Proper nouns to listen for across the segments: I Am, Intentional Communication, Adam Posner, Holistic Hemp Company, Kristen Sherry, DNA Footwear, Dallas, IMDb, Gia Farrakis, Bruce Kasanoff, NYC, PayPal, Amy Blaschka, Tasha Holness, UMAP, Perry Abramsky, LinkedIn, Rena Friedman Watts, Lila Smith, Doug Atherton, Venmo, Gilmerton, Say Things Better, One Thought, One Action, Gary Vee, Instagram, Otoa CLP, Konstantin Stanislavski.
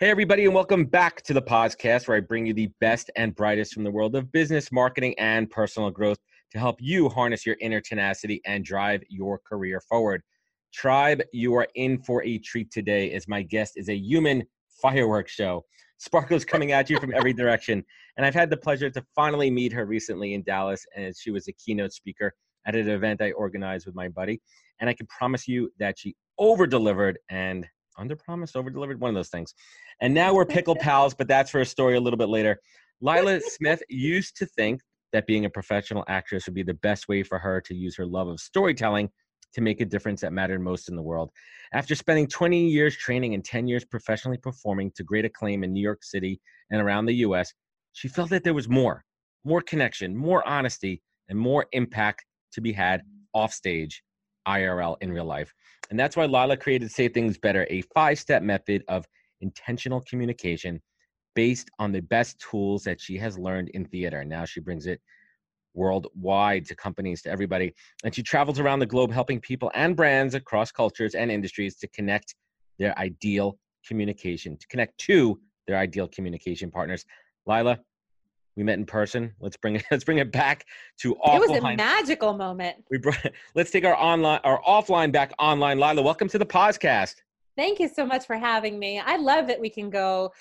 Hey, everybody, and welcome back to the podcast where I bring you the best and brightest from the world of business, marketing, and personal growth to help you harness your inner tenacity and drive your career forward. Tribe, you are in for a treat today as my guest is a human fireworks show. Sparkles coming at you from every direction. And I've had the pleasure to finally meet her recently in Dallas, and she was a keynote speaker at an event I organized with my buddy. And I can promise you that she over-delivered and under-promised, over-delivered, one of those things. And now we're pickle pals, but that's for a story a little bit later. Lila Smith used to think that being a professional actress would be the best way for her to use her love of storytelling to make a difference that mattered most in the world. After spending 20 years training and 10 years professionally performing to great acclaim in New York City and around the US, she felt that there was more connection, more honesty, and more impact to be had off stage, IRL, in real life. And that's why Lila created Say Things Better, a 5-step method of intentional communication based on the best tools that she has learned in theater. Now she brings it worldwide to companies, to everybody. And she travels around the globe helping people and brands across cultures and industries to connect their ideal communication, to connect to their ideal communication partners. Lila, we met in person. Let's bring it back to offline. It was a magical moment. Let's take our offline back online. Lila, welcome to the podcast. Thank you so much for having me. I love that we can go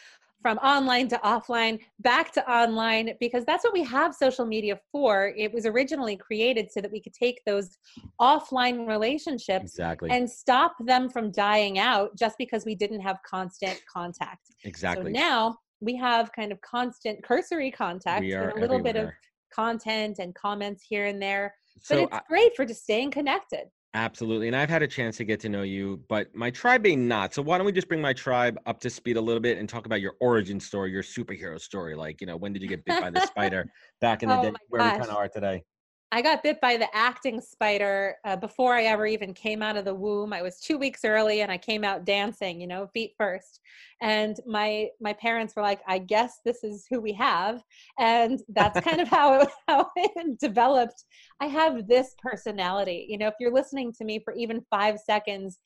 from online to offline, back to online, because that's what we have social media for. It was originally created so that we could take those offline relationships and stop them from dying out just because we didn't have constant contact. Exactly. So now we have kind of constant cursory contact and a little bit of content and comments here and there, but it's great for just staying connected. Absolutely. And I've had a chance to get to know you, but my tribe may not. So why don't we just bring my tribe up to speed a little bit and talk about your origin story, your superhero story. Like, you know, when did you get bit by the spider back in the day where we kind of are today? I got bit by the acting spider before I ever even came out of the womb. I was 2 weeks early and I came out dancing, you know, feet first. And my parents were like, I guess this is who we have. And that's kind of how it developed. I have this personality. You know, if you're listening to me for even 5 seconds,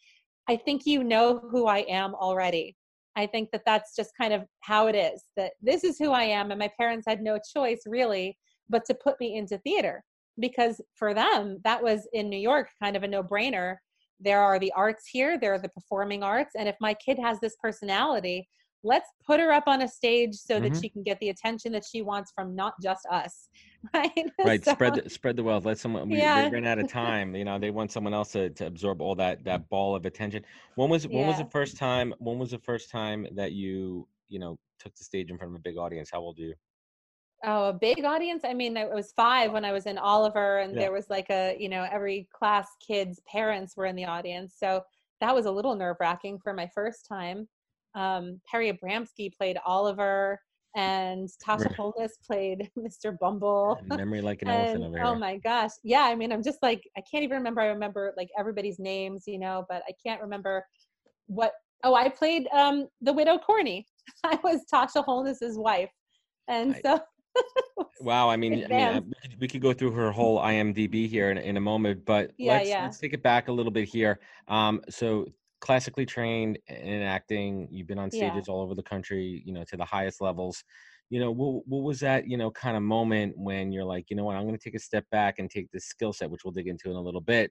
I think you know who I am already. I think that that's just kind of how it is, that this is who I am. And my parents had no choice really, but to put me into theater. Because for them, that was in New York kind of a no-brainer. There are the arts here, there are the performing arts. And if my kid has this personality, let's put her up on a stage so that she can get the attention that she wants from not just us. Right. Right. So, spread the wealth. Let someone, we ran out of time. You know, they want someone else to absorb all that ball of attention. When was the first time that you took the stage in front of a big audience? How old are you? Oh, a big audience. I mean, I was 5 when I was in Oliver, and there was like every class kid's parents were in the audience. So that was a little nerve wracking for my first time. Perry Abramsky played Oliver and Tasha Holness played Mr. Bumble. Memory like an elephant over here. Oh my gosh. Yeah. I mean, I'm just like, I can't even remember. I remember like everybody's names, you know, but I can't remember I played the widow Corny. I was Tasha Holness's wife. And so. Wow. I mean, we could go through her whole IMDb here in a moment, but let's take it back a little bit here. So classically trained in acting, you've been on stages all over the country, you know, to the highest levels. You know, what was that, you know, kind of moment when you're like, you know what, I'm going to take a step back and take this skill set, which we'll dig into in a little bit,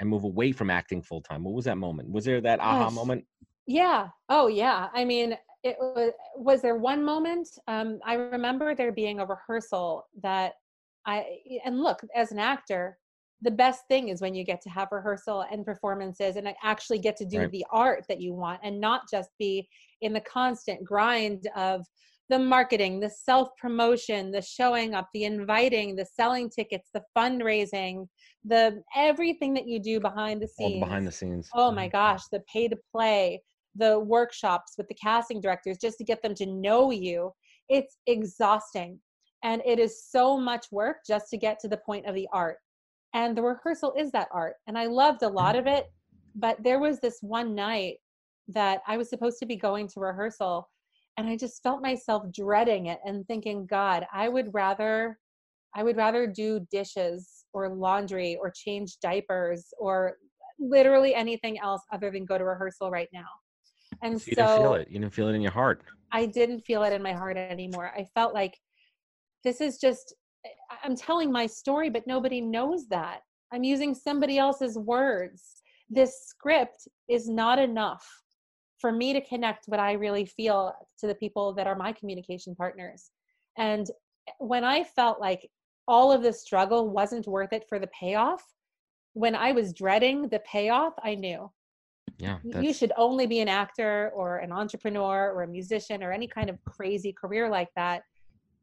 and move away from acting full time. What was that moment? Was there that aha moment? Yeah. Oh yeah. I mean, it was there one moment? I remember there being a rehearsal that look, as an actor, the best thing is when you get to have rehearsal and performances and actually get to do the art that you want and not just be in the constant grind of the marketing, the self-promotion, the showing up, the inviting, the selling tickets, the fundraising, the everything that you do behind the scenes. Oh my gosh, the pay to play. the workshops with the casting directors just to get them to know you, it's exhausting. And it is so much work just to get to the point of the art. And the rehearsal is that art. And I loved a lot of it, but there was this one night that I was supposed to be going to rehearsal, and I just felt myself dreading it and thinking, God, I would rather do dishes or laundry or change diapers or literally anything else other than go to rehearsal right now. And so you didn't feel it in your heart. I didn't feel it in my heart anymore. I felt like this is just, I'm telling my story, but nobody knows that. I'm using somebody else's words. This script is not enough for me to connect what I really feel to the people that are my communication partners. And when I felt like all of the struggle wasn't worth it for the payoff, when I was dreading the payoff, I knew. Yeah, you should only be an actor or an entrepreneur or a musician or any kind of crazy career like that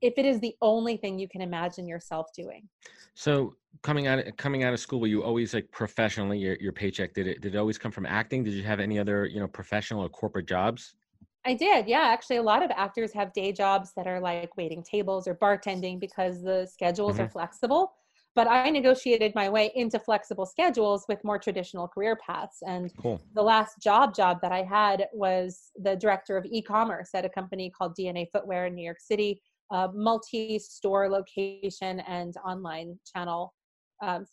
if it is the only thing you can imagine yourself doing. So coming out of school, were you always like professionally, your paycheck, did it always come from acting? Did you have any other, professional or corporate jobs? I did. Yeah. Actually, a lot of actors have day jobs that are like waiting tables or bartending because the schedules are flexible, but I negotiated my way into flexible schedules with more traditional career paths. And the last job that I had was the director of e-commerce at a company called DNA Footwear in New York City. A multi-store location and online channel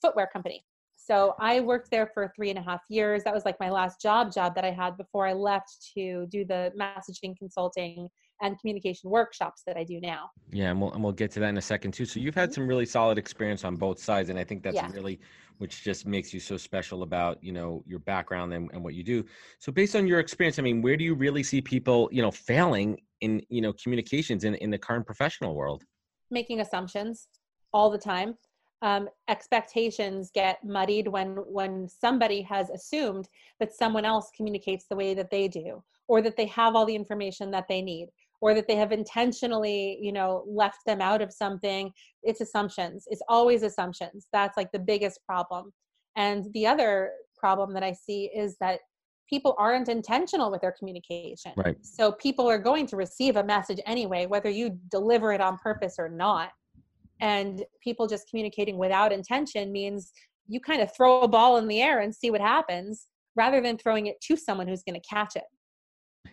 footwear company. So I worked there for 3.5 years. That was like my last job that I had before I left to do the messaging consulting and communication workshops that I do now. Yeah, and we'll get to that in a second too. So you've had some really solid experience on both sides, and I think that's really, which just makes you so special about, your background and what you do. So based on your experience, I mean, where do you really see people, failing in, communications in the current professional world? Making assumptions all the time. Expectations get muddied when somebody has assumed that someone else communicates the way that they do, or that they have all the information that they need, or that they have intentionally, left them out of something. It's assumptions. It's always assumptions. That's like the biggest problem. And the other problem that I see is that people aren't intentional with their communication. Right. So people are going to receive a message anyway, whether you deliver it on purpose or not. And people just communicating without intention means you kind of throw a ball in the air and see what happens rather than throwing it to someone who's going to catch it.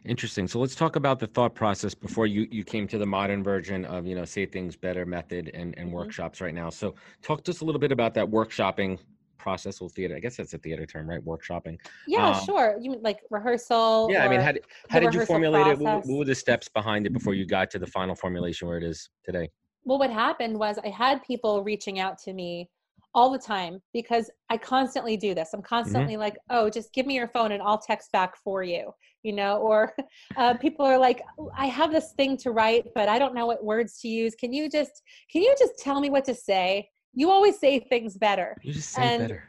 Interesting. So let's talk about the thought process before you came to the modern version of, Say Things Better method and workshops right now. So talk to us a little bit about that workshopping process with theater. I guess that's a theater term, right? Workshopping. Yeah, sure. You mean like rehearsal? Yeah. I mean, how did you formulate it? What were the steps behind it before you got to the final formulation where it is today? Well, what happened was I had people reaching out to me all the time because I constantly do this. I'm constantly like, oh, just give me your phone and I'll text back for you, or people are like, I have this thing to write, but I don't know what words to use. Can you just tell me what to say? You always say things better. You just say better.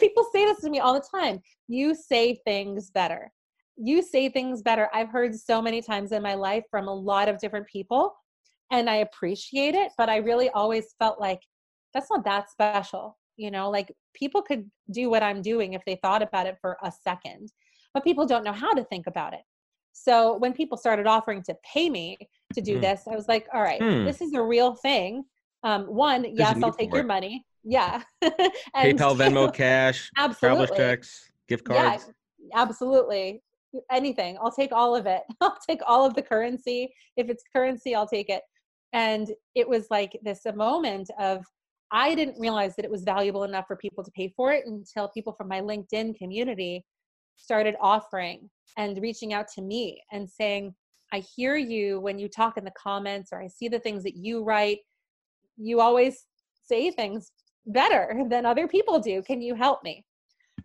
People say this to me all the time. You say things better. You say things better. I've heard so many times in my life from a lot of different people, and I appreciate it, but I really always felt like, that's not that special, like people could do what I'm doing if they thought about it for a second, but people don't know how to think about it. So when people started offering to pay me to do this, I was like, all right, this is a real thing. Yes, I'll take your money. Yeah. And PayPal, Venmo, cash, traveler's checks, gift cards. Yeah, absolutely. Anything. I'll take all of it. I'll take all of the currency. If it's currency, I'll take it. And it was like this a moment of, I didn't realize that it was valuable enough for people to pay for it until people from my LinkedIn community started offering and reaching out to me and saying, I hear you when you talk in the comments, or I see the things that you write. You always say things better than other people do. Can you help me?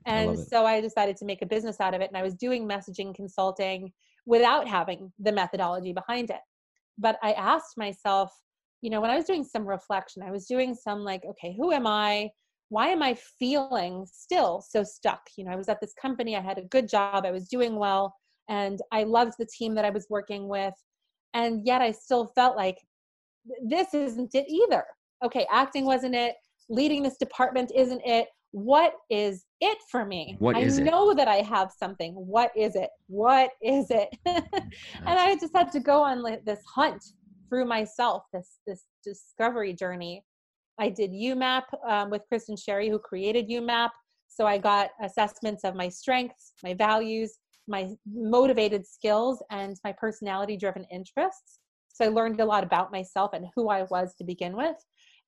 And so I decided to make a business out of it. And I was doing messaging consulting without having the methodology behind it. But I asked myself, when I was doing some reflection, I was doing some like, okay, who am I? Why am I feeling still so stuck? I was at this company, I had a good job, I was doing well, and I loved the team that I was working with. And yet I still felt like this isn't it either. Okay, acting wasn't it. Leading this department isn't it. what is it for me? I know that I have something. What is it? What is it? And I just had to go on this hunt through myself, this discovery journey. I did UMAP with Kristen Sherry, who created UMAP. So I got assessments of my strengths, my values, my motivated skills, and my personality-driven interests. So I learned a lot about myself and who I was to begin with.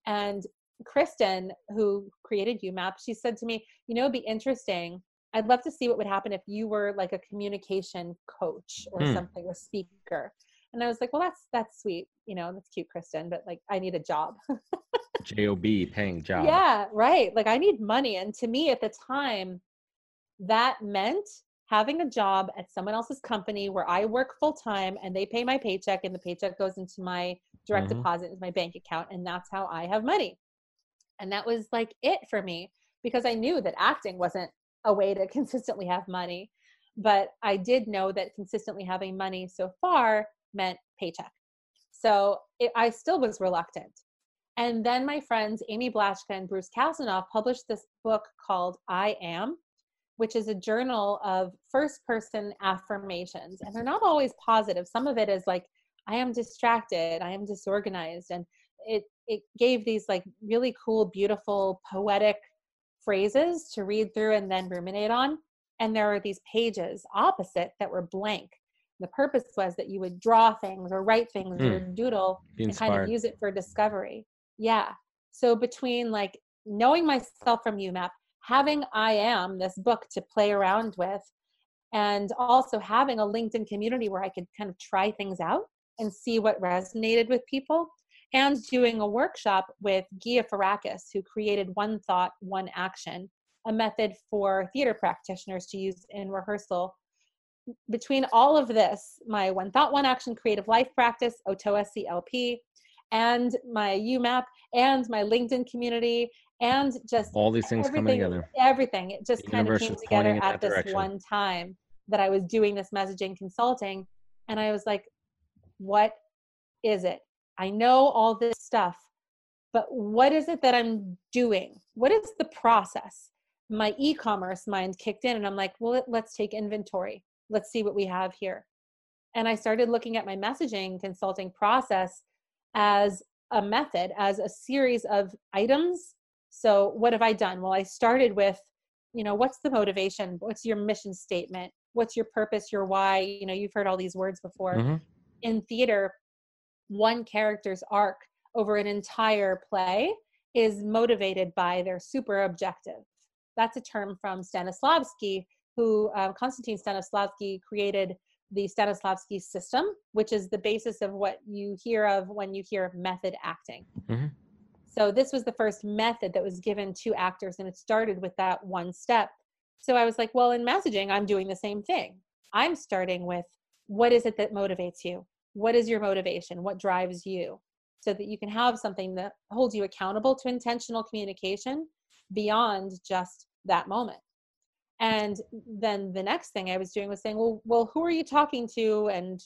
And Kristen, who created UMAP, she said to me, you know, it'd be interesting. I'd love to see what would happen if you were like a communication coach or something, a speaker. And I was like, well, that's sweet. You know, that's cute, Kristen, but like, I need a job. J-O-B, paying job. Yeah, right. Like I need money. And to me at the time, that meant having a job at someone else's company where I work full time and they pay my paycheck and the paycheck goes into my direct deposit into my bank account. And that's how I have money. And that was like it for me, because I knew that acting wasn't a way to consistently have money, but I did know that consistently having money so far meant paycheck. So I still was reluctant. And then my friends, Amy Blaschka and Bruce Kasanoff, published this book called I Am, which is a journal of first person affirmations. And they're not always positive. Some of it is like, I am distracted, I am disorganized. And it gave these like really cool, beautiful, poetic phrases to read through and then ruminate on. And there were these pages opposite that were blank. The purpose was that you would draw things or write things or doodle and kind of use it for discovery. Yeah. So between like knowing myself from UMAP, having I Am, this book to play around with, and also having a LinkedIn community where I could kind of try things out and see what resonated with people, and doing a workshop with Gia Farrakis, who created One Thought, One Action, a method for theater practitioners to use in rehearsal. Between all of this, my One Thought, One Action creative life practice, Otoa CLP, and my UMAP, and my LinkedIn community, and just all these things coming together. Everything. It just kind of came together at this one time that I was doing this messaging consulting. And I was like, what is it? I know all this stuff, but what is it that I'm doing? What is the process? My e-commerce mind kicked in and I'm like, well, let's take inventory. Let's see what we have here. And I started looking at my messaging consulting process as a method, as a series of items. So what have I done? Well, I started with, you know, what's the motivation? What's your mission statement? What's your purpose, your why? You know, you've heard all these words before. In theater, one character's arc over an entire play is motivated by their super objective. That's a term from Stanislavski, who Konstantin Stanislavski created the Stanislavski system, which is the basis of what you hear of when you hear of method acting. So this was the first method that was given to actors, and it started with that one step. So I was like, well, in messaging, I'm doing the same thing. I'm starting with, what is it that motivates you? What is your motivation? What drives you? So that you can have something that holds you accountable to intentional communication beyond just that moment. And then the next thing I was doing was saying, well, who are you talking to and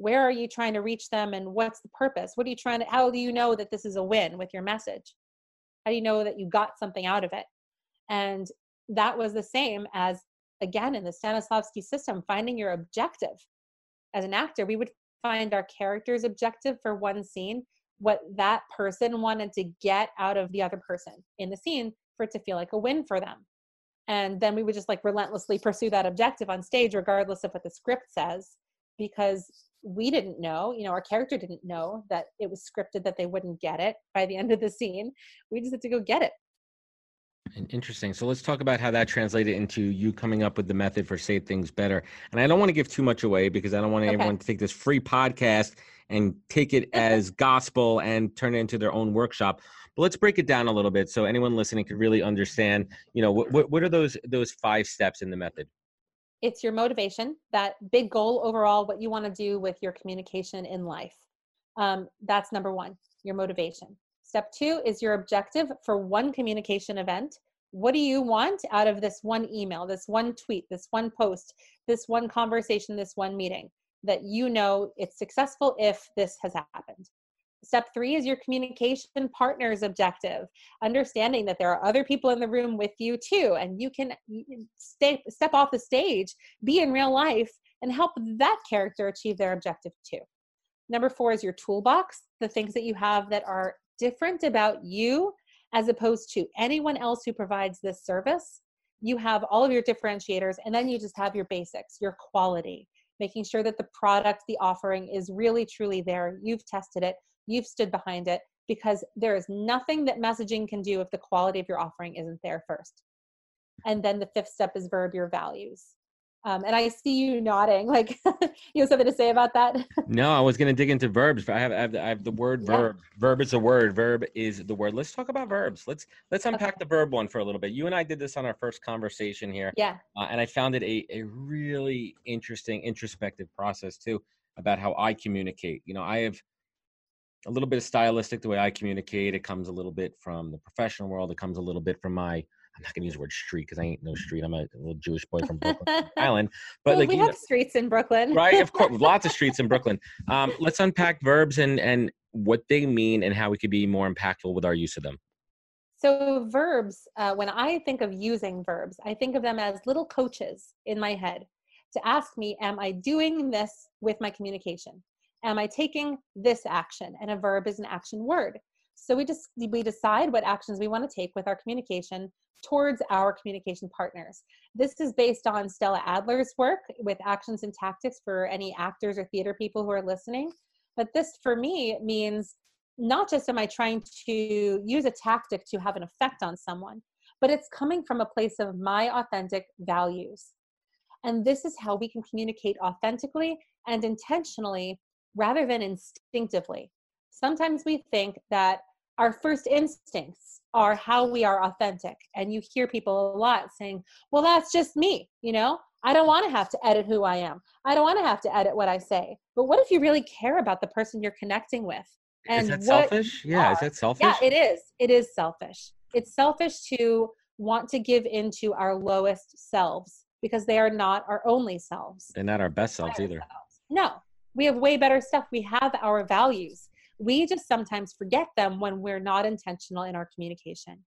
where are you trying to reach them and what's the purpose? What are you trying to, how do you know that this is a win with your message? How do you know that you got something out of it? And that was the same as, again, in the Stanislavski system, finding your objective. As an actor, we would find our character's objective for one scene, what that person wanted to get out of the other person in the scene for it to feel like a win for them. And then we would just like relentlessly pursue that objective on stage, regardless of what the script says, because we didn't know, you know, our character didn't know that it was scripted that they wouldn't get it by the end of the scene. We just had to go get it. Interesting. So let's talk about how that translated into you coming up with the method for Say Things Better. And I don't want to give too much away because I don't want anyone to take this free podcast and take it as gospel and turn it into their own workshop. But let's break it down a little bit so anyone listening could really understand, you know, what are those 5 steps in the method? It's your motivation, that big goal overall, what you want to do with your communication in life. That's number one, your motivation. Step 2 is your objective for one communication event. What do you want out of this one email, this one tweet, this one post, this one conversation, this one meeting, that you know it's successful if this has happened? Step three is your communication partner's objective, understanding that there are other people in the room with you too, and you can step off the stage, be in real life, and help that character achieve their objective too. Number four is your toolbox, the things that you have that are different about you as opposed to anyone else who provides this service. You have all of your differentiators, and then you just have your basics, your quality, making sure that the product, the offering is really, truly there. You've tested it. You've stood behind it, because there is nothing that messaging can do if the quality of your offering isn't there first. And then the fifth step is verb your values. And I see you nodding, like you have something to say about that? No, I was going to dig into verbs. I have the word verb. Yeah. Verb is a word. Verb is the word. Let's talk about verbs. Let's unpack the verb one for a little bit. You and I did this on our first conversation here. Yeah. And I found it a really interesting introspective process too, about how I communicate. You know, I have a little bit of stylistic, the way I communicate. It comes a little bit from the professional world. It comes a little bit from my, I'm not going to use the word street because I ain't no street. I'm a little Jewish boy from Brooklyn Island. But well, like, we have streets in Brooklyn. Right, of course. Lots of streets in Brooklyn. Let's unpack verbs and what they mean and how we could be more impactful with our use of them. So verbs, when I think of using verbs, I think of them as little coaches in my head to ask me, am I doing this with my communication? Am I taking this action? And a verb is an action word. So we decide what actions we want to take with our communication towards our communication partners. This is based on Stella Adler's work with actions and tactics for any actors or theater people who are listening. But this for me means not just am I trying to use a tactic to have an effect on someone, but it's coming from a place of my authentic values. And this is how we can communicate authentically and intentionally rather than instinctively. Sometimes we think that our first instincts are how we are authentic. And you hear people a lot saying, well, that's just me. You know, I don't want to have to edit who I am. I don't want to have to edit what I say. But what if you really care about the person you're connecting with? And is that selfish? Yeah. Is that selfish? Yeah, it is. It is selfish. It's selfish to want to give into our lowest selves because they are not our only selves. They're not our best selves either. No, we have way better stuff. We have our values. We just sometimes forget them when we're not intentional in our communication.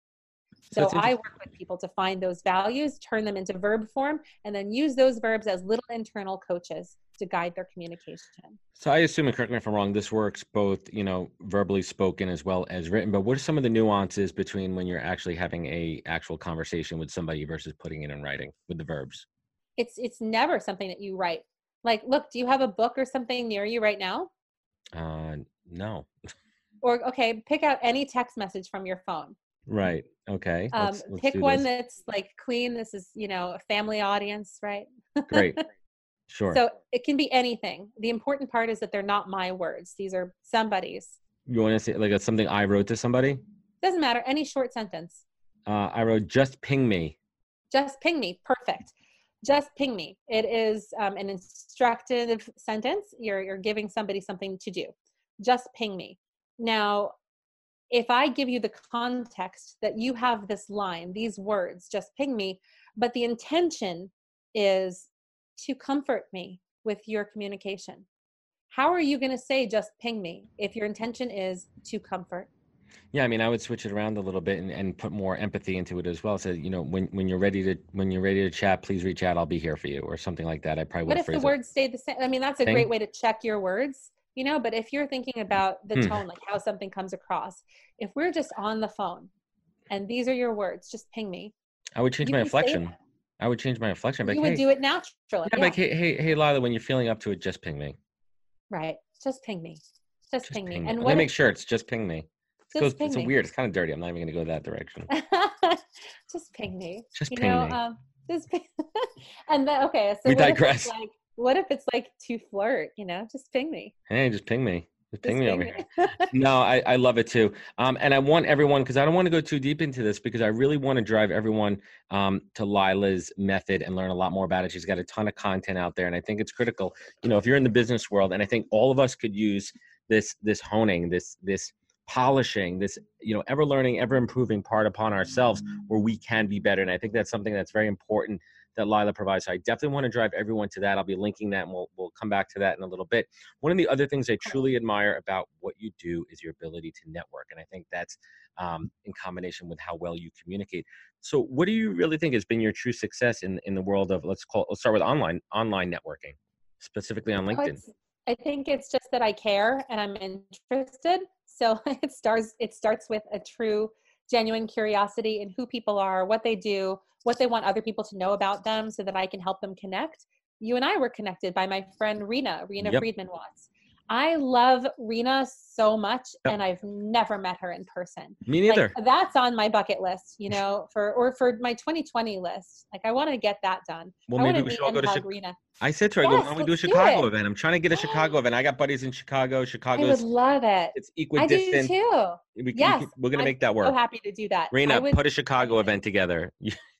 So I work with people to find those values, turn them into verb form, and then use those verbs as little internal coaches to guide their communication. So I assume, and correct me if I'm wrong, this works both, you know, verbally spoken as well as written, but what are some of the nuances between when you're actually having a actual conversation with somebody versus putting it in writing with the verbs? It's never something that you write. Like, look, do you have a book or something near you right now? No. Or, okay, pick out any text message from your phone. Right. Okay. Let's pick one that's like clean. This is, you know, a family audience, right? Great. Sure. So it can be anything. The important part is that they're not my words. These are somebody's. You want to say like that's something I wrote to somebody? Doesn't matter. Any short sentence. I wrote, just ping me. Just ping me. Perfect. Just ping me. It is an instructive sentence. You're giving somebody something to do. Just ping me. Now, if I give you the context that you have this line, these words, just ping me, but the intention is to comfort me with your communication. How are you going to say just ping me if your intention is to comfort? Yeah, I mean, I would switch it around a little bit and put more empathy into it as well. So, you know, when you're ready to chat, please reach out. I'll be here for you, or something like that. I probably would. What if the words stayed the same? I mean, that's a great way to check your words, you know. But if you're thinking about the tone, like how something comes across, if we're just on the phone and these are your words, just ping me. I would change my inflection. I would change my inflection. But you would do it naturally. Yeah, like hey, Lila, when you're feeling up to it, just ping me. Right, just ping me. Just ping me. And I'm gonna make sure it's just ping me. It's weird. It's kind of dirty. I'm not even going to go that direction. Just ping me. Just ping me. And then, okay. So we digress. Like, what if it's like to flirt, you know, just ping me. Hey, just ping me. Just ping me over here. No, I love it too. And I want everyone, because I don't want to go too deep into this, because I really want to drive everyone to Lila's method and learn a lot more about it. She's got a ton of content out there. And I think it's critical, you know, if you're in the business world, and I think all of us could use this honing, this polishing, this, you know, ever learning, ever improving part upon ourselves where we can be better. And I think that's something that's very important that Lila provides. So I definitely want to drive everyone to that. I'll be linking that, and we'll come back to that in a little bit. One of the other things I truly admire about what you do is your ability to network. And I think that's in combination with how well you communicate. So what do you really think has been your true success in the world of, let's start with online networking, specifically on LinkedIn? I think it's just that I care and I'm interested. So it starts with a true, genuine curiosity in who people are, what they do, what they want other people to know about them so that I can help them connect. You and I were connected by my friend, Rena Friedman Watts. I love Rena so much, and I've never met her in person. Me neither. Like, that's on my bucket list, you know, for my 2020 list. Like, I want to get that done. Well, maybe we should all go to Chicago. I said to her, "Why don't we do a Chicago event?" I'm trying to get a Chicago event. I got buddies in Chicago. Chicago, I would love it. It's equidistant. I do too. We're gonna make that work. I'm so happy to do that. Rena, put a Chicago event together.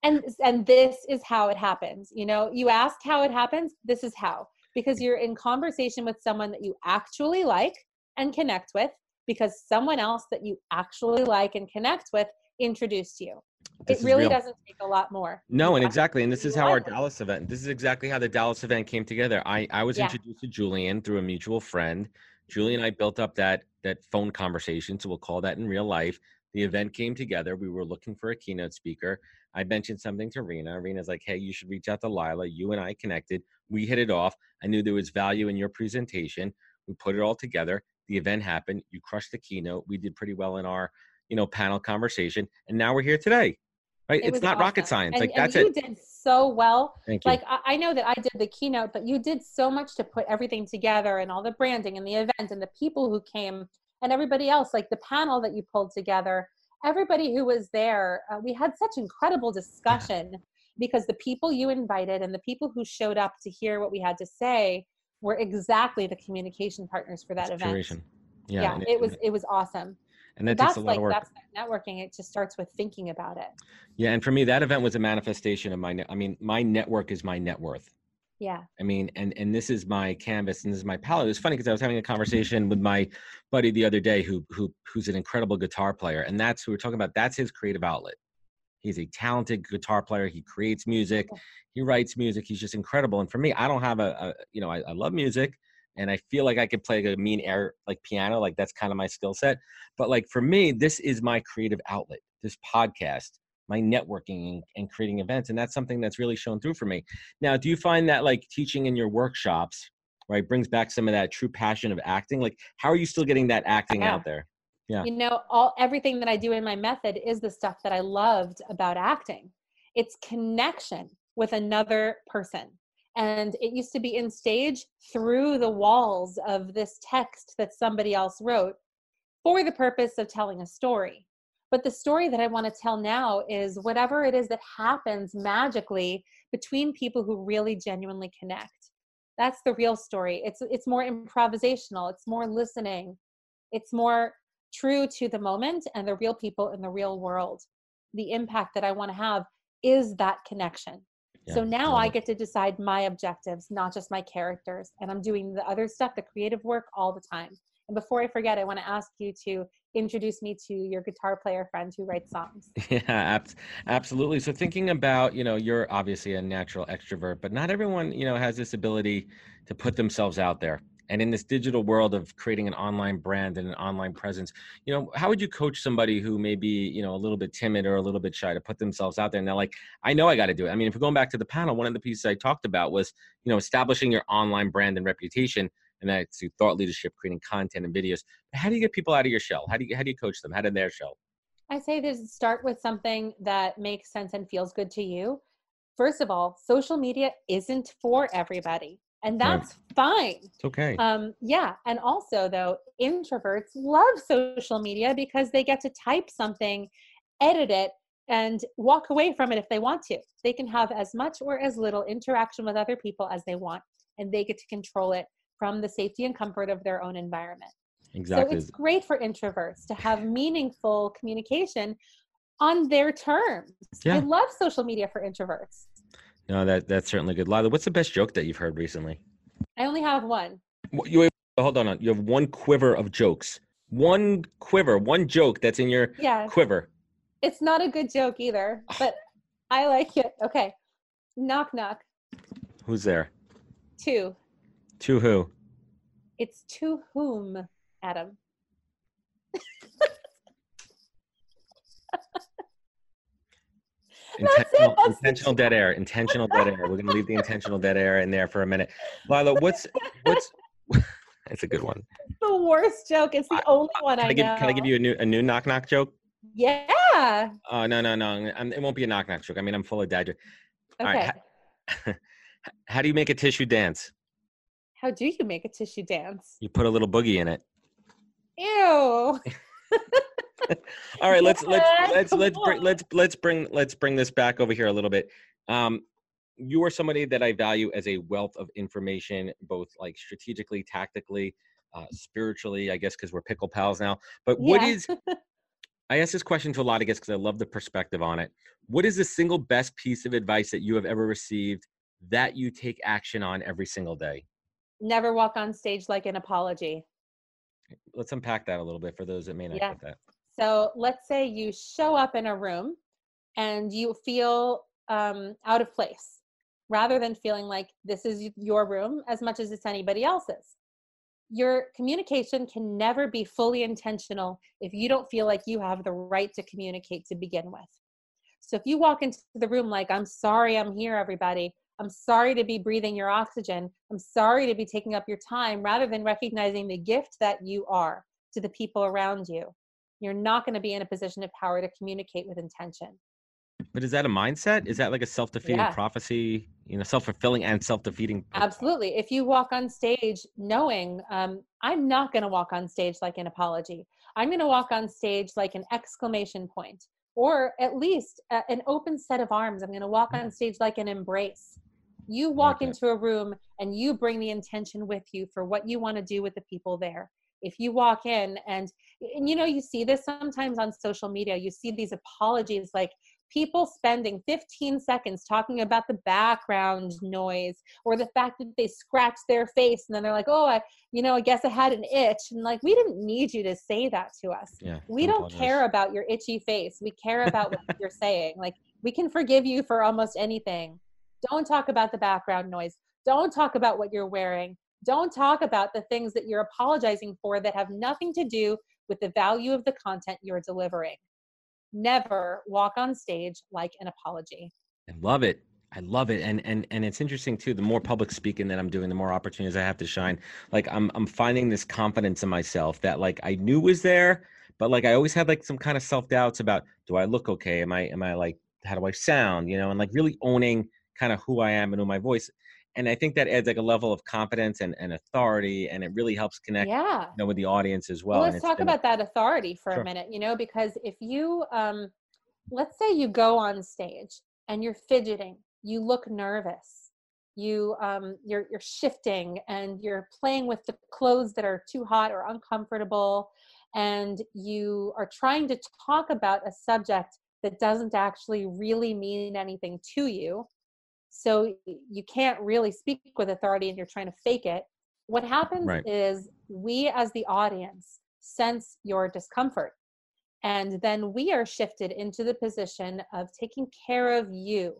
And this is how it happens. You know, you ask how it happens. This is how. Because you're in conversation with someone that you actually like and connect with, because someone else that you actually like and connect with introduced you. It really doesn't take a lot more. No, and exactly. And this is how our Dallas event, this is exactly how the Dallas event came together. I was introduced to Julian through a mutual friend. Julian and I built up that phone conversation, so we'll call that in real life. The event came together. We were looking for a keynote speaker. I mentioned something to Rena. Rena's like, "Hey, you should reach out to Lila." You and I connected. We hit it off. I knew there was value in your presentation. We put it all together. The event happened. You crushed the keynote. We did pretty well in our, panel conversation. And now we're here today, right? It's not rocket science. Like, that's it. You did so well. Thank you. Like, I know that I did the keynote, but you did so much to put everything together and all the branding and the event and the people who came and everybody else, like the panel that you pulled together, everybody who was there. We had such incredible discussion because the people you invited and the people who showed up to hear what we had to say were exactly the communication partners for that event. Yeah, it was awesome. And that takes a lot of work. That's networking. It just starts with thinking about it. Yeah, and for me, that event was a manifestation of my network is my net worth. Yeah. I mean, and this is my canvas and this is my palette. It's funny because I was having a conversation with my buddy the other day who's an incredible guitar player. And that's who we're talking about. That's his creative outlet. He's a talented guitar player. He creates music. He writes music. He's just incredible. And for me, I don't have I love music and I feel like I could play a mean air, like piano. Like, that's kind of my skill set. But like, for me, this is my creative outlet, this podcast, my networking and creating events. And that's something that's really shown through for me. Now, do you find that like teaching in your workshops, right, brings back some of that true passion of acting? Like, how are you still getting that acting out there? Yeah. Everything that I do in my method is the stuff that I loved about acting. It's connection with another person. And it used to be in stage through the walls of this text that somebody else wrote for the purpose of telling a story. But the story that I want to tell now is whatever it is that happens magically between people who really genuinely connect. That's the real story. It's more improvisational. It's more listening. It's more true to the moment and the real people in the real world. The impact that I want to have is that connection. Yeah, so now I get to decide my objectives, not just my characters. And I'm doing the other stuff, the creative work, all the time. And before I forget, I want to ask you to introduce me to your guitar player friend who writes songs. Yeah, absolutely. So thinking about, you're obviously a natural extrovert, but not everyone, has this ability to put themselves out there. And in this digital world of creating an online brand and an online presence, how would you coach somebody who may be, a little bit timid or a little bit shy to put themselves out there? And they're like, I know I got to do it. I mean, if we're going back to the panel, one of the pieces I talked about was, establishing your online brand and reputation. And that's through thought leadership, creating content and videos. But how do you get people out of your shell? How do you coach them? How did their shell? I say this, start with something that makes sense and feels good to you. First of all, social media isn't for everybody. And that's fine. It's okay. And also though, introverts love social media because they get to type something, edit it, and walk away from it if they want to. They can have as much or as little interaction with other people as they want, and they get to control it from the safety and comfort of their own environment. Exactly. So it's great for introverts to have meaningful communication on their terms. Yeah. I love social media for introverts. No, that's certainly good. Lila, what's the best joke that you've heard recently? I only have one. You have one quiver of jokes. One joke that's in your quiver. It's not a good joke either, but I like it. Okay. Knock, knock. Who's there? To. To who? It's to whom, Adam. Intentional dead air. Intentional dead air. We're going to leave the intentional dead air in there for a minute. Lila, what's it's a good one. It's the worst joke. It's the only one I know. Can I give you a new knock knock joke? Yeah. Oh, no. It won't be a knock knock joke. I mean, I'm full of dad jokes. Okay. All right. How do you make a tissue dance? How do you make a tissue dance? You put a little boogie in it. Ew. All right, let's bring this back over here a little bit. You are somebody that I value as a wealth of information, both like strategically, tactically, spiritually, I guess, because we're pickle pals now. But what is, I ask this question to a lot of guests because I love the perspective on it. What is the single best piece of advice that you have ever received that you take action on every single day? Never walk on stage like an apology. Let's unpack that a little bit for those that may not get that. So let's say you show up in a room and you feel out of place, rather than feeling like this is your room as much as it's anybody else's. Your communication can never be fully intentional if you don't feel like you have the right to communicate to begin with. So if you walk into the room like, I'm sorry I'm here, everybody. I'm sorry to be breathing your oxygen. I'm sorry to be taking up your time, rather than recognizing the gift that you are to the people around you. You're not going to be in a position of power to communicate with intention. But is that a mindset? Is that like a self-defeating prophecy, self-fulfilling and self-defeating? Absolutely. If you walk on stage knowing, I'm not going to walk on stage like an apology. I'm going to walk on stage like an exclamation point, or at least an open set of arms. I'm going to walk on stage like an embrace. You walk into a room and you bring the intention with you for what you want to do with the people there. If you walk in and you see this sometimes on social media, you see these apologies, like people spending 15 seconds talking about the background noise or the fact that they scratched their face. And then they're like, oh, I guess I had an itch. And like, we didn't need you to say that to us. Yeah, we don't care about your itchy face. We care about what you're saying. Like, we can forgive you for almost anything. Don't talk about the background noise. Don't talk about what you're wearing. Don't talk about the things that you're apologizing for that have nothing to do with the value of the content you're delivering. Never walk on stage like an apology. I love it. I love it. And it's interesting too, the more public speaking that I'm doing, the more opportunities I have to shine. Like I'm finding this confidence in myself that like I knew was there, but like I always had like some kind of self-doubts about, do I look okay? Am I like, how do I sound? And like really owning kind of who I am and who my voice. And I think that adds like a level of confidence and authority, and it really helps connect with the audience as well. Well, let's talk about that authority for a minute, because if you, let's say you go on stage and you're fidgeting, you look nervous, you're shifting and you're playing with the clothes that are too hot or uncomfortable, and you are trying to talk about a subject that doesn't actually really mean anything to you. So you can't really speak with authority and you're trying to fake it. What happens is we as the audience sense your discomfort. And then we are shifted into the position of taking care of you.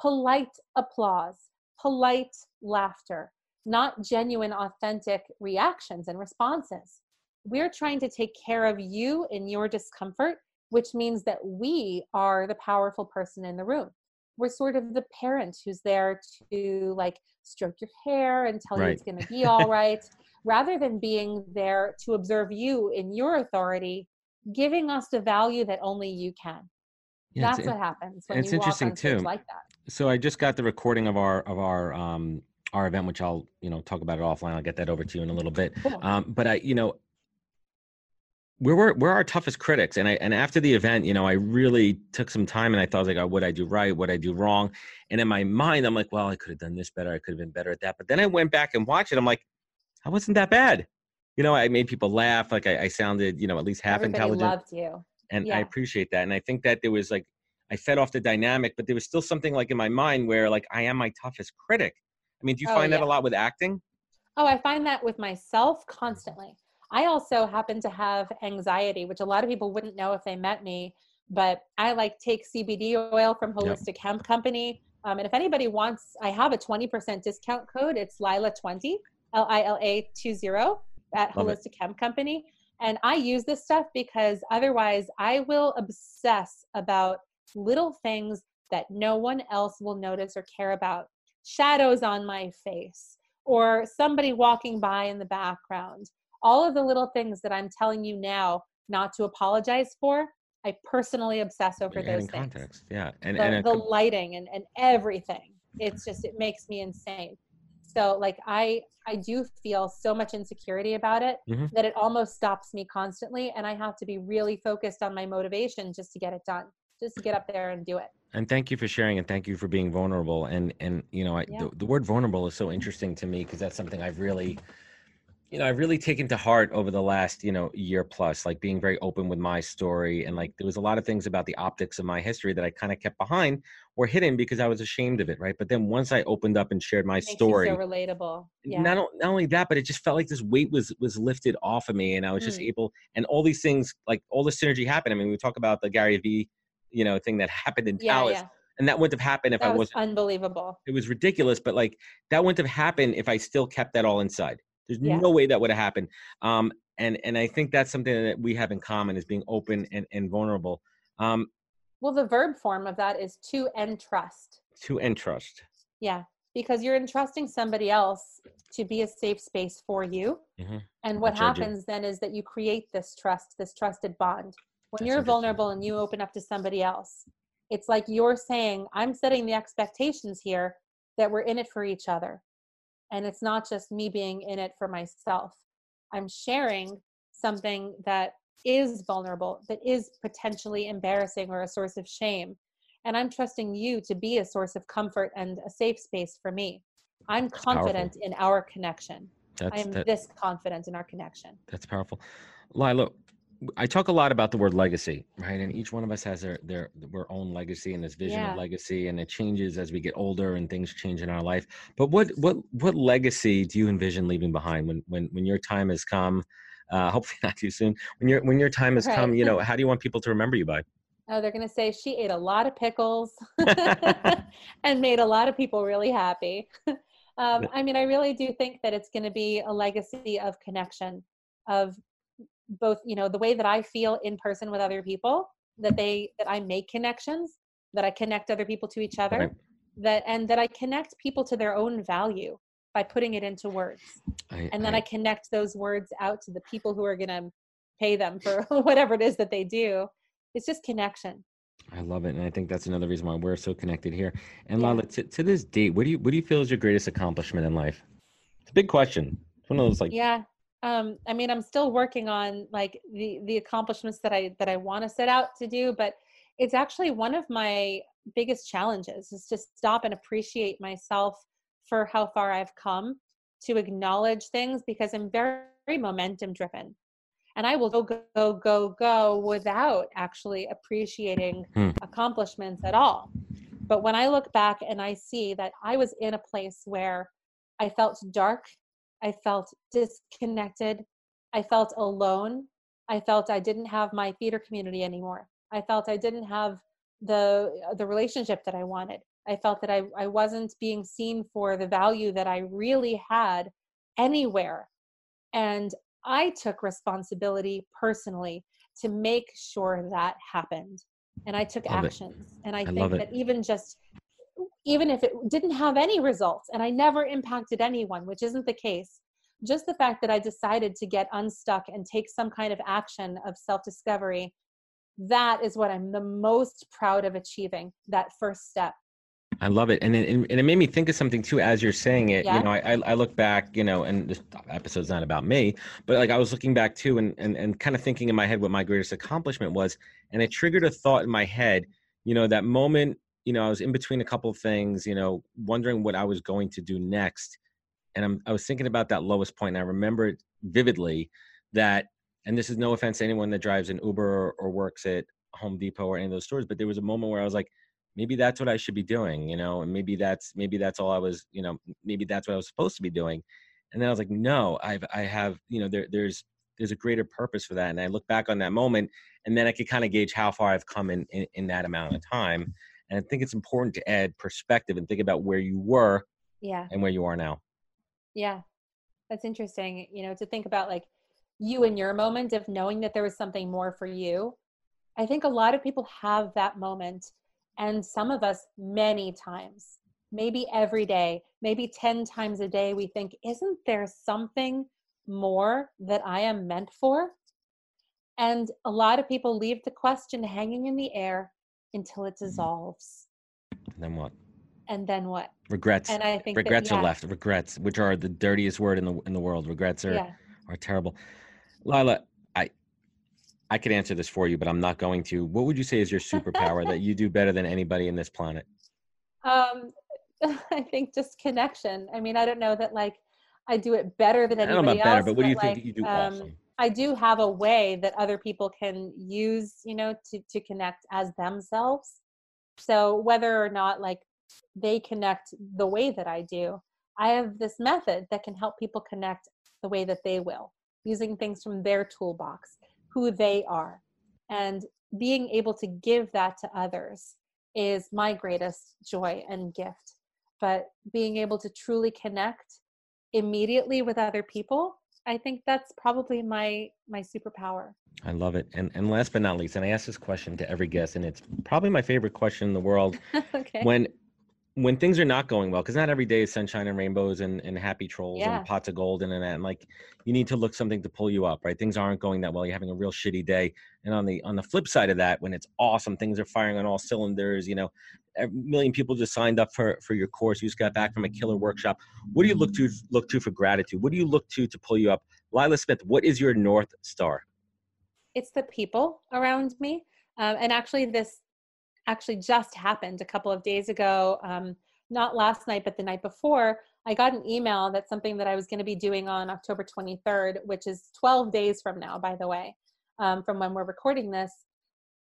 Polite applause, polite laughter, not genuine, authentic reactions and responses. We're trying to take care of you in your discomfort, which means that we are the powerful person in the room. We're sort of the parent who's there to like stroke your hair and tell you it's going to be all right, rather than being there to observe you in your authority, giving us the value that only you can. Yeah, that's what happens when you walk on stage like that. So I just got the recording of our event, which I'll, talk about it offline. I'll get that over to you in a little bit. Cool. But I, We're our toughest critics. And after the event, I really took some time and I thought, I was like, oh, what'd I do right? What'd I do wrong? And in my mind, I'm like, well, I could have done this better. I could have been better at that. But then I went back and watched it. I'm like, I wasn't that bad. I made people laugh. Like I sounded, at least half intelligent. Everybody loved you. And I appreciate that. And I think that there was like, I fed off the dynamic, but there was still something like in my mind where like, I am my toughest critic. I mean, do you find that a lot with acting? Oh, I find that with myself constantly. I also happen to have anxiety, which a lot of people wouldn't know if they met me, but I like take CBD oil from Holistic Hemp Company. And if anybody wants, I have a 20% discount code. It's Lila20, Lila20 at Holistic Hemp Company. And I use this stuff because otherwise I will obsess about little things that no one else will notice or care about. Shadows on my face or somebody walking by in the background. All of the little things that I'm telling you now not to apologize for, I personally obsess over those things. Context. Yeah. And the lighting and everything. It's just, it makes me insane. So like I do feel so much insecurity about it that it almost stops me constantly. And I have to be really focused on my motivation just to get it done, just to get up there and do it. And thank you for sharing, and thank you for being vulnerable. And you know, the word vulnerable is so interesting to me because that's something I've really, you know, I've really taken to heart over the last, you know, year plus, like being very open with my story. And like, there was a lot of things about the optics of my history that I kind of kept behind or hidden because I was ashamed of it. Right. But then once I opened up and shared my story, so relatable. Yeah. Not only that, but it just felt like this weight was lifted off of me, and I was just able, and all these things, like all the synergy happened. I mean, we talk about the Gary Vee, you know, thing that happened in Dallas. Yeah. And that wouldn't have happened if I wasn't. Unbelievable. It was ridiculous, but like that wouldn't have happened if I still kept that all inside. There's no way that would have happened. And I think that's something that we have in common, is being open and vulnerable. Well, the verb form of that is to entrust. To entrust. Yeah, because you're entrusting somebody else to be a safe space for you. Mm-hmm. And what happens then is that you create this trust, this trusted bond. When you're vulnerable and you open up to somebody else, it's like you're saying, I'm setting the expectations here that we're in it for each other. And it's not just me being in it for myself. I'm sharing something that is vulnerable, that is potentially embarrassing or a source of shame. And I'm trusting you to be a source of comfort and a safe space for me. I'm confident in our connection. I'm confident in our connection. That's powerful. Lila, I talk a lot about the word legacy, right? And each one of us has their own legacy and this vision of legacy, and it changes as we get older and things change in our life. But what legacy do you envision leaving behind when your time has come? Hopefully not too soon. When your time has come, you know, how do you want people to remember you by? Oh, they're going to say she ate a lot of pickles and made a lot of people really happy. I mean, I really do think that it's going to be a legacy of connection, of both, you know, the way that I feel in person with other people, that I make connections, that I connect other people to each other, that I connect people to their own value by putting it into words. And then I connect those words out to the people who are going to pay them for whatever it is that they do. It's just connection. I love it. And I think that's another reason why we're so connected here. And Lila, to this date, what do you feel is your greatest accomplishment in life? It's a big question. It's one of those I mean, I'm still working on like the accomplishments that I want to set out to do, but it's actually one of my biggest challenges is to stop and appreciate myself for how far I've come, to acknowledge things, because I'm very, very momentum driven, and I will go without actually appreciating accomplishments at all. But when I look back and I see that I was in a place where I felt dark, I felt disconnected. I felt alone. I felt I didn't have my theater community anymore. I felt I didn't have the relationship that I wanted. I felt that I wasn't being seen for the value that I really had anywhere. And I took responsibility personally to make sure that happened. And I took actions. And I think that even if it didn't have any results and I never impacted anyone, which isn't the case, just the fact that I decided to get unstuck and take some kind of action of self-discovery, that is what I'm the most proud of achieving, that first step. I love it. And it made me think of something too, as you're saying it, you know, I look back, you know, and this episode's not about me, but like I was looking back too and kind of thinking in my head what my greatest accomplishment was. And it triggered a thought in my head, you know, that moment, you know, I was in between a couple of things, you know, wondering what I was going to do next. And I was thinking about that lowest point. And I remember vividly that, and this is no offense to anyone that drives an Uber or works at Home Depot or any of those stores, but there was a moment where I was like, maybe that's what I should be doing, you know, and maybe that's all I was, you know, maybe that's what I was supposed to be doing. And then I was like, no, I have, you know, there's a greater purpose for that. And I look back on that moment, and then I could kind of gauge how far I've come in that amount of time. And I think it's important to add perspective and think about where you were and where you are now. Yeah. That's interesting. You know, to think about like you in your moment of knowing that there was something more for you. I think a lot of people have that moment. And some of us many times, maybe every day, maybe 10 times a day, we think, isn't there something more that I am meant for? And a lot of people leave the question hanging in the air until it dissolves. And then what? And then what? Regrets. And I think regrets that, are left. Regrets, which are the dirtiest word in the world. Regrets are terrible. Lila, I could answer this for you, but I'm not going to. What would you say is your superpower that you do better than anybody in this planet? I think just connection. I mean, I don't know that like I do it better than anybody else. I don't know about better, but what do you think that you do awesome? I do have a way that other people can use, you know, to connect as themselves. So whether or not like they connect the way that I do, I have this method that can help people connect the way that they will, using things from their toolbox, who they are, and being able to give that to others is my greatest joy and gift. But being able to truly connect immediately with other people, I think that's probably my superpower. I love it. And last but not least, and I ask this question to every guest, and it's probably my favorite question in the world. Okay. When things are not going well, because not every day is sunshine and rainbows and happy trolls and pots of gold and like you need to look something to pull you up, right? Things aren't going that well. You're having a real shitty day. And on the flip side of that, when it's awesome, things are firing on all cylinders, you know, a million people just signed up for your course. You just got back from a killer workshop. What do you look to for gratitude? What do you look to pull you up? Lila Smith, what is your North Star? It's the people around me. And actually this just happened a couple of days ago, not last night, but the night before, I got an email that something that I was going to be doing on October 23rd, which is 12 days from now, by the way, from when we're recording this,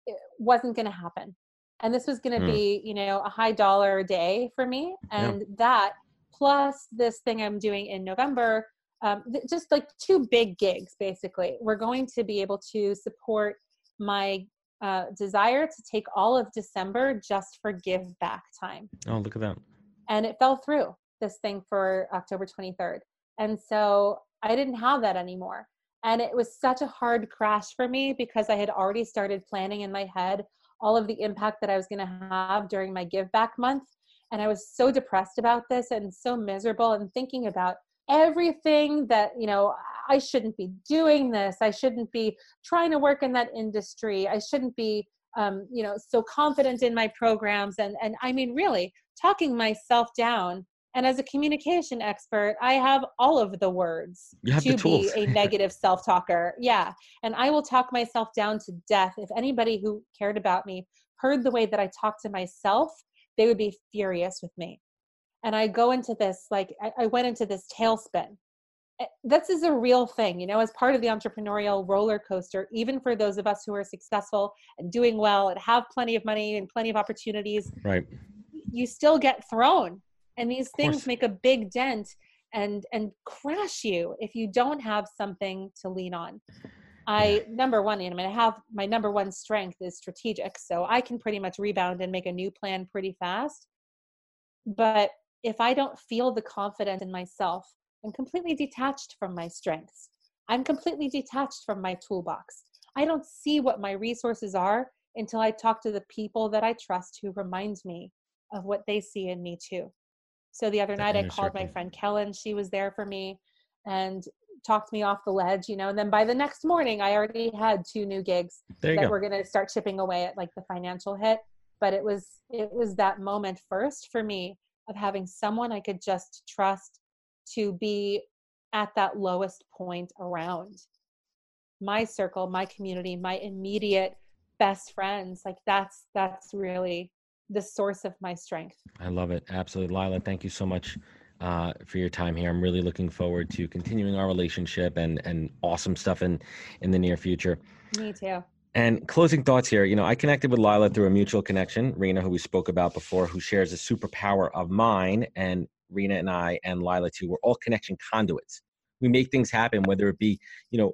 it wasn't going to happen. And this was going to be, you know, a high dollar a day for me. And that plus this thing I'm doing in November, just like two big gigs, basically, we're going to be able to support my desire to take all of December just for give back time. Oh, look at that. And it fell through, this thing for October 23rd. And so I didn't have that anymore. And it was such a hard crash for me because I had already started planning in my head all of the impact that I was going to have during my give back month. And I was so depressed about this and so miserable and thinking about everything that, you know, I shouldn't be doing this. I shouldn't be trying to work in that industry. I shouldn't be, you know, so confident in my programs. And I mean, really talking myself down. And as a communication expert, I have all of the words to be a negative self-talker. Yeah. And I will talk myself down to death. If anybody who cared about me heard the way that I talked to myself, they would be furious with me. And I go into this, like I went into this tailspin. This is a real thing, you know, as part of the entrepreneurial roller coaster, even for those of us who are successful and doing well and have plenty of money and plenty of opportunities, right? You still get thrown, and these things make a big dent and crash you if you don't have something to lean on. I have my number one strength is strategic. So I can pretty much rebound and make a new plan pretty fast. But if I don't feel the confidence in myself, I'm completely detached from my strengths. I'm completely detached from my toolbox. I don't see what my resources are until I talk to the people that I trust who remind me of what they see in me too. So the other night I called my friend Kellen. She was there for me and talked me off the ledge, you know, and then by the next morning, I already had two new gigs that were going to start chipping away at like the financial hit. But it was that moment first for me of having someone I could just trust to be at that lowest point around. My circle, my community, my immediate best friends, like that's really the source of my strength. I love it. Absolutely. Lila, thank you so much for your time here. I'm really looking forward to continuing our relationship and awesome stuff in the near future. Me too. And closing thoughts here, you know, I connected with Lila through a mutual connection, Rena, who we spoke about before, who shares a superpower of mine. And Rena and I and Lila too, we're all connection conduits. We make things happen, whether it be, you know,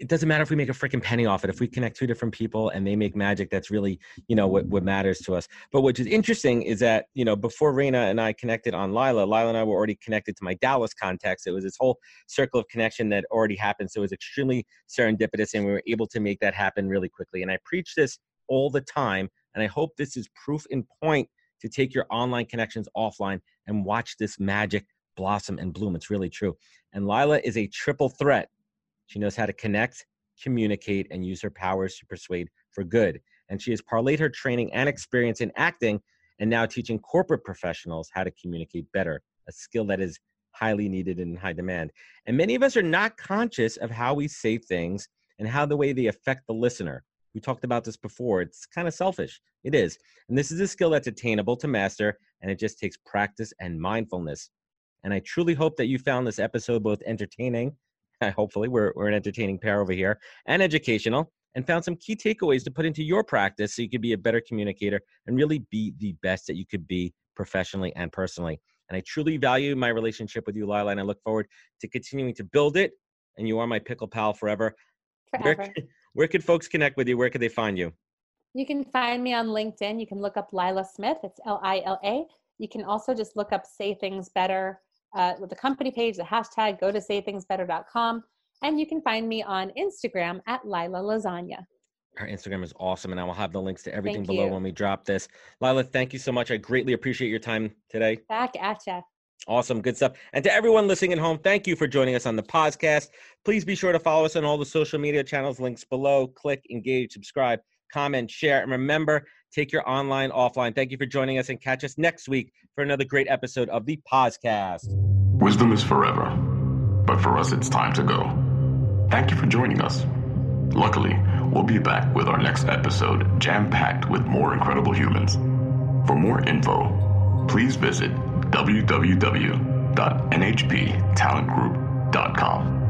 it doesn't matter if we make a freaking penny off it. If we connect two different people and they make magic, that's really, you know, what matters to us. But what is interesting is that, you know, before Rena and I connected on Lila, Lila and I were already connected to my Dallas contacts. It was this whole circle of connection that already happened. So it was extremely serendipitous and we were able to make that happen really quickly. And I preach this all the time. And I hope this is proof in point to take your online connections offline and watch this magic blossom and bloom. It's really true. And Lila is a triple threat. She knows how to connect, communicate, and use her powers to persuade for good. And she has parlayed her training and experience in acting and now teaching corporate professionals how to communicate better, a skill that is highly needed and in high demand. And many of us are not conscious of how we say things and how the way they affect the listener. We talked about this before. It's kind of selfish. It is. And this is a skill that's attainable to master, and it just takes practice and mindfulness. And I truly hope that you found this episode both entertaining, hopefully we're an entertaining pair over here, and educational, and found some key takeaways to put into your practice so you could be a better communicator and really be the best that you could be professionally and personally. And I truly value my relationship with you, Lila, and I look forward to continuing to build it. And you are my pickle pal forever. Where could folks connect with you? Where could they find you? You can find me on LinkedIn. You can look up Lila Smith. It's Lila. You can also just look up Say Things Better with the company page, the hashtag, go to saythingsbetter.com. And you can find me on Instagram at Lila Lasagna. Her Instagram is awesome. And I will have the links to everything below when we drop this. Lila, thank you so much. I greatly appreciate your time today. Back at ya. Awesome. Good stuff. And to everyone listening at home, thank you for joining us on the podcast. Please be sure to follow us on all the social media channels, links below. Click, engage, subscribe, comment, share. And remember, take your online, offline. Thank you for joining us and catch us next week for another great episode of the podcast. Wisdom is forever, but for us, it's time to go. Thank you for joining us. Luckily, we'll be back with our next episode, jam-packed with more incredible humans. For more info, please visit www.nhptalentgroup.com.